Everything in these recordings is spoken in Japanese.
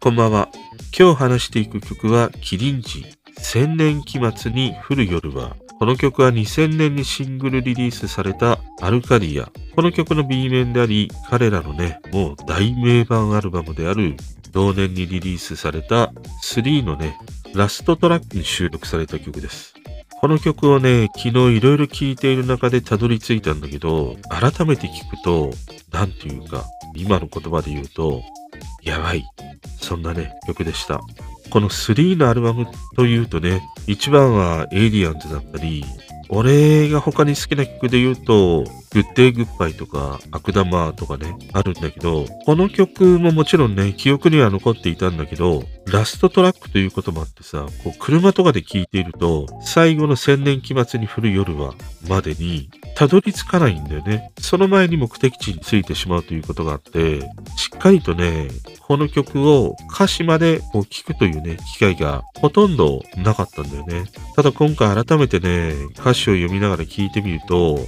こんばんは。今日話していく曲はキリンジ、千年期末に降る夜は。この曲は2000年にシングルリリースされたアルカディア。この曲の B 面であり、彼らのもう大名盤アルバムである同年にリリースされた3のラストトラックに収録された曲です。この曲を昨日いろいろ聴いている中でたどり着いたんだけど、改めて聴くと、なんていうか、今の言葉で言うと、やばい。そんな曲でした。この3のアルバムというと一番はエイリアンズだったり、俺が他に好きな曲で言うと、グッデイグッバイとか、悪玉とかあるんだけど、この曲ももちろん記憶には残っていたんだけど、ラストトラックということもあってさ、こう車とかで聴いていると、最後の千年期末に降る夜はまでに、たどり着かないんだよね。その前に目的地に着いてしまうということがあって、しっかりとこの曲を歌詞までこう聴くという機会がほとんどなかったんだよね。ただ今回改めて歌詞を読みながら聴いてみると、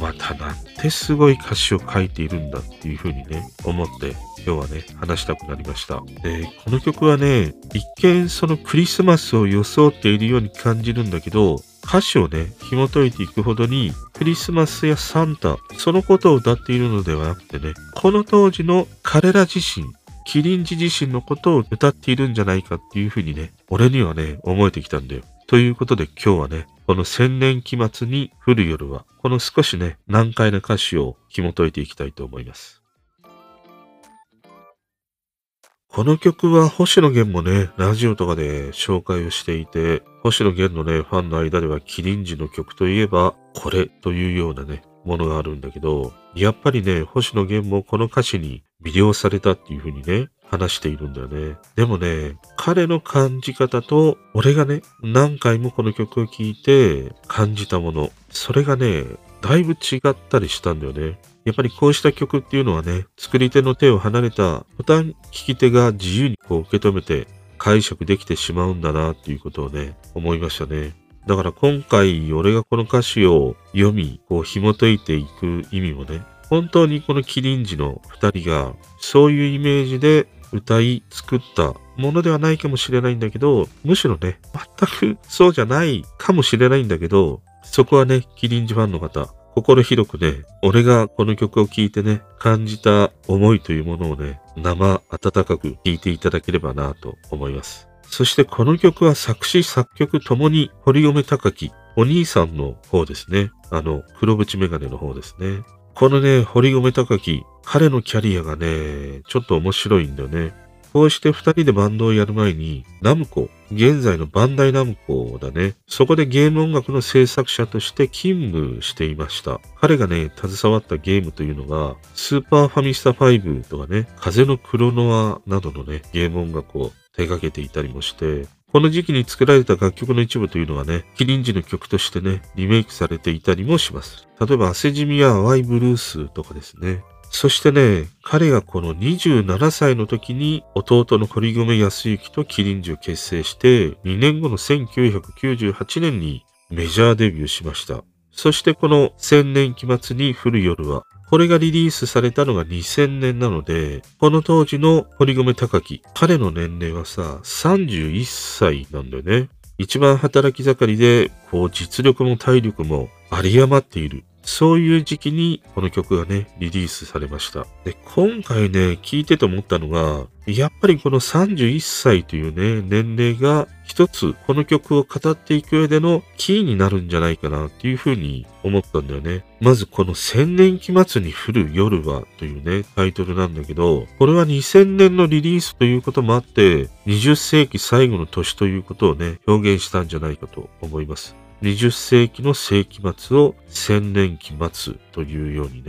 またなんてすごい歌詞を書いているんだっていうふうに思って、今日は話したくなりました。で、この曲は一見そのクリスマスを装っているように感じるんだけど、歌詞を紐解いていくほどに、クリスマスやサンタ、そのことを歌っているのではなくてこの当時の彼ら自身、キリンジ自身のことを歌っているんじゃないかっていうふうに俺には思えてきたんだよ。ということで今日はこの千年期末に降る夜は、この少し難解な歌詞を紐解いていきたいと思います。この曲は星野源もラジオとかで紹介をしていて、星野源のファンの間ではキリンジの曲といえばこれというようなものがあるんだけど、やっぱり星野源もこの歌詞に魅了されたっていう風に話しているんだよね。でも彼の感じ方と俺が何回もこの曲を聴いて感じたもの、それがだいぶ違ったりしたんだよね。やっぱりこうした曲っていうのは作り手の手を離れた途端聴き手が自由にこう受け止めて解釈できてしまうんだなっていうことを思いましたね。だから今回俺がこの歌詞を読み、こう紐解いていく意味も本当にこのキリンジの2人がそういうイメージで歌い作ったものではないかもしれないんだけど、むしろ全くそうじゃないかもしれないんだけど、そこはキリンジファンの方、心広く俺がこの曲を聴いて感じた思いというものを生温かく聴いていただければなと思います。そしてこの曲は作詞作曲ともに堀米貴樹、お兄さんの方ですね。黒縁メガネの方ですね。この堀米貴樹、彼のキャリアがちょっと面白いんだよね。こうして2人でバンドをやる前に、ナムコ、現在のバンダイナムコだね。そこでゲーム音楽の制作者として勤務していました。彼が携わったゲームというのが、スーパーファミスタ5とか風のクロノアなどのゲーム音楽を手掛けていたりもして、この時期に作られた楽曲の一部というのはキリンジの曲としてリメイクされていたりもします。例えば、汗染みや淡いブルースとかですね。そして彼がこの27歳の時に弟の堀米康之とキリンジを結成して、2年後の1998年にメジャーデビューしました。そしてこの千年期末に降る夜は、これがリリースされたのが2000年なので、この当時の堀米貴樹、彼の年齢はさ、31歳なんだよね。一番働き盛りで、こう実力も体力も有り余っている。そういう時期にこの曲がリリースされました。で、今回聞いてて思ったのが、やっぱりこの31歳という年齢が一つこの曲を語っていく上でのキーになるんじゃないかなっていうふうに思ったんだよね。まずこの千年期末に降る夜はというタイトルなんだけど、これは2000年のリリースということもあって、20世紀最後の年ということを表現したんじゃないかと思います。20世紀の世紀末を千年期末というように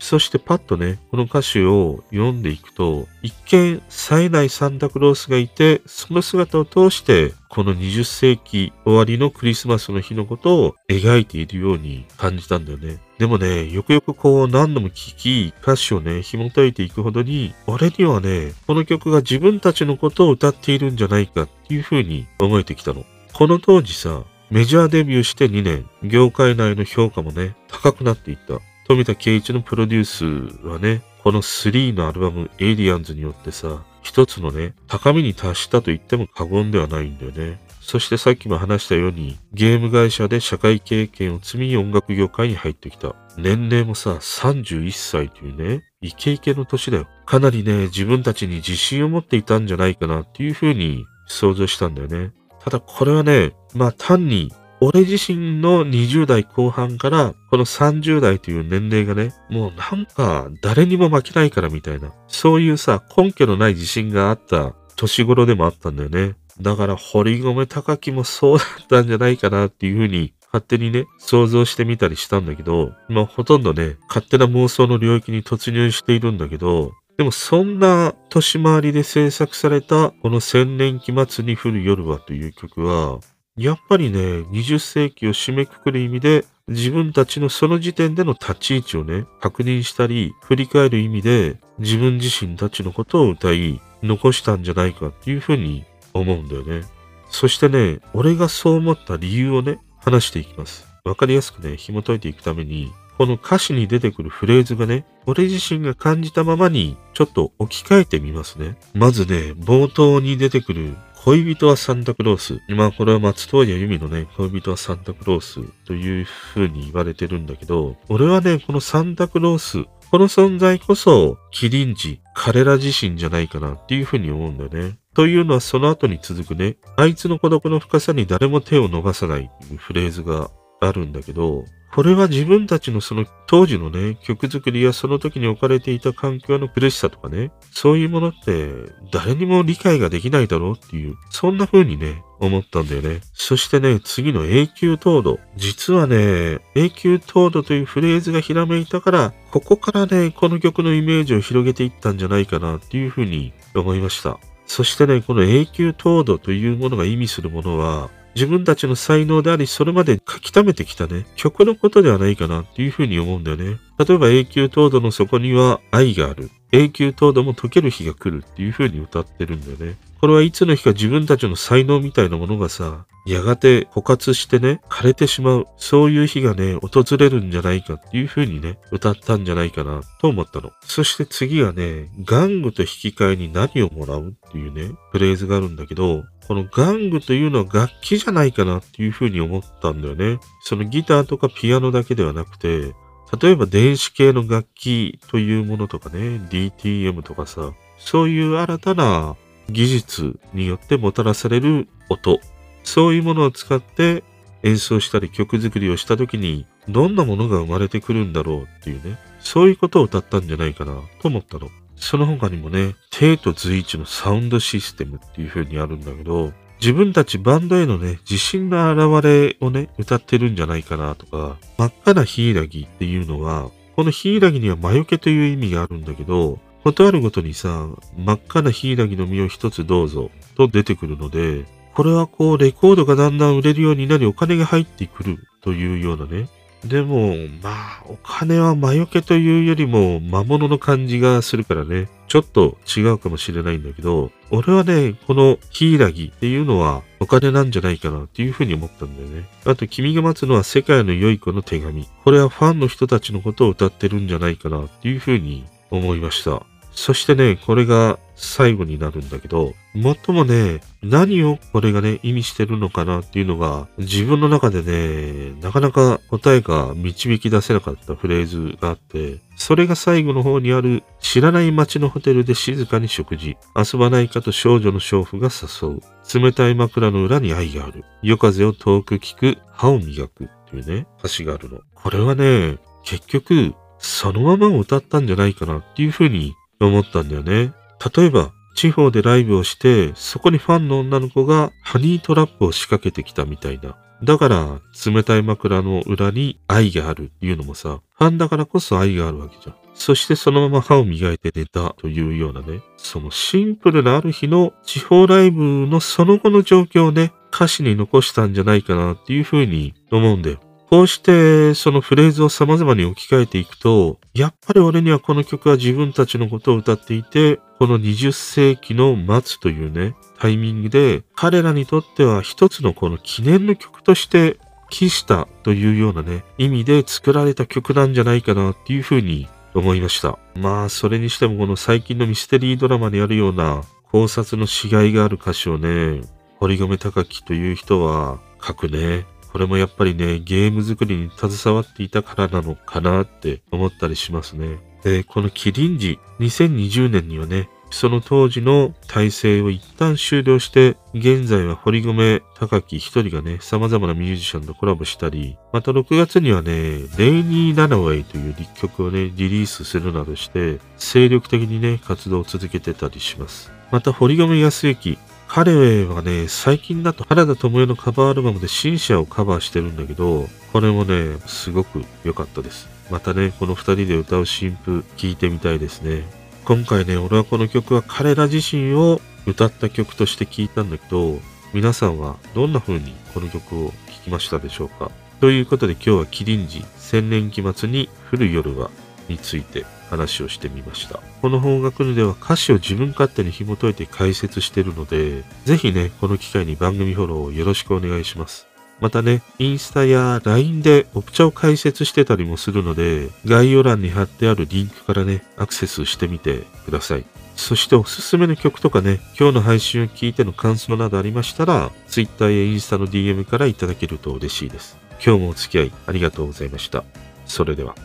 そしてパッとこの歌詞を読んでいくと、一見冴えないサンタクロースがいて、その姿を通してこの20世紀終わりのクリスマスの日のことを描いているように感じたんだよね。でもよくよくこう何度も聴き、歌詞を紐解いていくほどに、俺にはこの曲が自分たちのことを歌っているんじゃないかっていうふうに思えてきたの。この当時さ、メジャーデビューして2年、業界内の評価も高くなっていった。富田圭一のプロデュースはこの3のアルバム、エイリアンズによってさ、一つのね、高みに達したと言っても過言ではないんだよね。そしてさっきも話したように、ゲーム会社で社会経験を積み音楽業界に入ってきた。年齢もさ、31歳というね、イケイケの年だよ。かなりね、自分たちに自信を持っていたんじゃないかなっていうふうに想像したんだよね。ただこれはね、まあ単に、俺自身の20代後半から、この30代という年齢がね、もうなんか誰にも負けないからみたいな、そういうさ、根拠のない自信があった年頃でもあったんだよね。だから、堀米貴樹もそうだったんじゃないかなっていうふうに、勝手にね、想像してみたりしたんだけど、まあ、ほとんどね、勝手な妄想の領域に突入しているんだけど、でもそんな年回りで制作された、この千年期末に降る夜はという曲は、やっぱりね、20世紀を締めくくる意味で、自分たちのその時点での立ち位置をね、確認したり、振り返る意味で、自分自身たちのことを歌い、残したんじゃないかっていうふうに、思うんだよね。そしてね、俺がそう思った理由をね、話していきます。わかりやすくね、紐解いていくために、この歌詞に出てくるフレーズがね、俺自身が感じたままに、ちょっと置き換えてみますね。まずね、冒頭に出てくる、恋人はサンタクロース。まあこれは松任谷由実のね、恋人はサンタクロースという風に言われてるんだけど、俺はね、このサンタクロース、この存在こそ、キリンジ、彼ら自身じゃないかなっていう風に思うんだよね。というのはその後に続くね、あいつの孤独の深さに誰も手を伸ばさないというフレーズがあるんだけど、これは自分たちのその当時のね、曲作りやその時に置かれていた環境の苦しさとかね、そういうものって誰にも理解ができないだろうっていう、そんな風にね、思ったんだよね。そしてね、次の永久凍土。実はね、永久凍土というフレーズがひらめいたから、ここからね、この曲のイメージを広げていったんじゃないかなっていう風に思いました。そしてね、この永久凍土というものが意味するものは、自分たちの才能であり、それまで書き溜めてきたね、曲のことではないかなっていうふうに思うんだよね。例えば永久凍土の底には愛がある。永久凍土も溶ける日が来るっていうふうに歌ってるんだよね。これはいつの日か自分たちの才能みたいなものがさ、やがて枯渇してね、枯れてしまう。そういう日がね、訪れるんじゃないかっていう風にね、歌ったんじゃないかなと思ったの。そして次はね、玩具と引き換えに何をもらうっていうね、フレーズがあるんだけど、この玩具というのは楽器じゃないかなっていう風に思ったんだよね。そのギターとかピアノだけではなくて、例えば電子系の楽器というものとかね、DTM とかさ、そういう新たな技術によってもたらされる音。そういうものを使って演奏したり曲作りをした時にどんなものが生まれてくるんだろうっていうね、そういうことを歌ったんじゃないかなと思ったの。その他にもね、テイト随一のサウンドシステムっていう風にあるんだけど、自分たちバンドへのね、自信の表れをね、歌ってるんじゃないかなとか、真っ赤な柊っていうのは、この柊には魔除けという意味があるんだけど、ことあるごとにさ、真っ赤な柊の実を一つどうぞと出てくるので、これはこうレコードがだんだん売れるようになりお金が入ってくるというようなね。でもまあお金は魔除けというよりも魔物の感じがするからね。ちょっと違うかもしれないんだけど、俺はね、この柊っていうのはお金なんじゃないかなっていうふうに思ったんだよね。あと君が待つのは世界の良い子の手紙。これはファンの人たちのことを歌ってるんじゃないかなっていうふうに思いました。そしてね、これが最後になるんだけど、最もね、何をこれがね、意味してるのかなっていうのが、自分の中でね、なかなか答えが導き出せなかったフレーズがあって、それが最後の方にある、知らない街のホテルで静かに食事、遊ばないかと少女の娼婦が誘う、冷たい枕の裏に愛がある、夜風を遠く聞く、歯を磨くっていうね、歌詞があるの。これはね、結局、そのままを歌ったんじゃないかなっていうふうに、思ったんだよね。例えば地方でライブをしてそこにファンの女の子がハニートラップを仕掛けてきたみたいな。だから冷たい枕の裏に愛があるっていうのもさ、ファンだからこそ愛があるわけじゃん。そしてそのまま歯を磨いて寝たというようなね、そのシンプルなある日の地方ライブのその後の状況をね、歌詞に残したんじゃないかなっていうふうに思うんだよ。こうしてそのフレーズを様々に置き換えていくと、やっぱり俺にはこの曲は自分たちのことを歌っていて、この20世紀の末というね、タイミングで彼らにとっては一つのこの記念の曲として帰したというようなね、意味で作られた曲なんじゃないかなっていうふうに思いました。まあ、それにしてもこの最近のミステリードラマにあるような考察のしがいがある歌詞をね、堀米貴樹という人は書くね。これもやっぱりね、ゲーム作りに携わっていたからなのかなって思ったりしますね。で、このキリンジ、2020年にはね、その当時の体制を一旦終了して、現在は堀米貴樹一人がね、様々なミュージシャンとコラボしたり、また6月にはね、レイニー・ラナウェイという曲をね、リリースするなどして、精力的にね、活動を続けてたりします。また堀米康之、彼はね、最近だと原田知世のカバーアルバムでシンシアをカバーしてるんだけど、これもね、すごく良かったです。またね、この二人で歌う新譜、聴いてみたいですね。今回ね、俺はこの曲は彼ら自身を歌った曲として聴いたんだけど、皆さんはどんな風にこの曲を聴きましたでしょうか？ということで今日はキリンジ、千年期末に降る夜はについて話をしてみました。この邦楽部では歌詞を自分勝手に紐解いて解説しているので、ぜひね、この機会に番組フォローをよろしくお願いします。またね、インスタや LINE でオプチャを解説してたりもするので、概要欄に貼ってあるリンクからね、アクセスしてみてください。そしておすすめの曲とかね、今日の配信を聞いての感想などありましたら、Twitter やインスタの DM からいただけると嬉しいです。今日もお付き合いありがとうございました。それでは。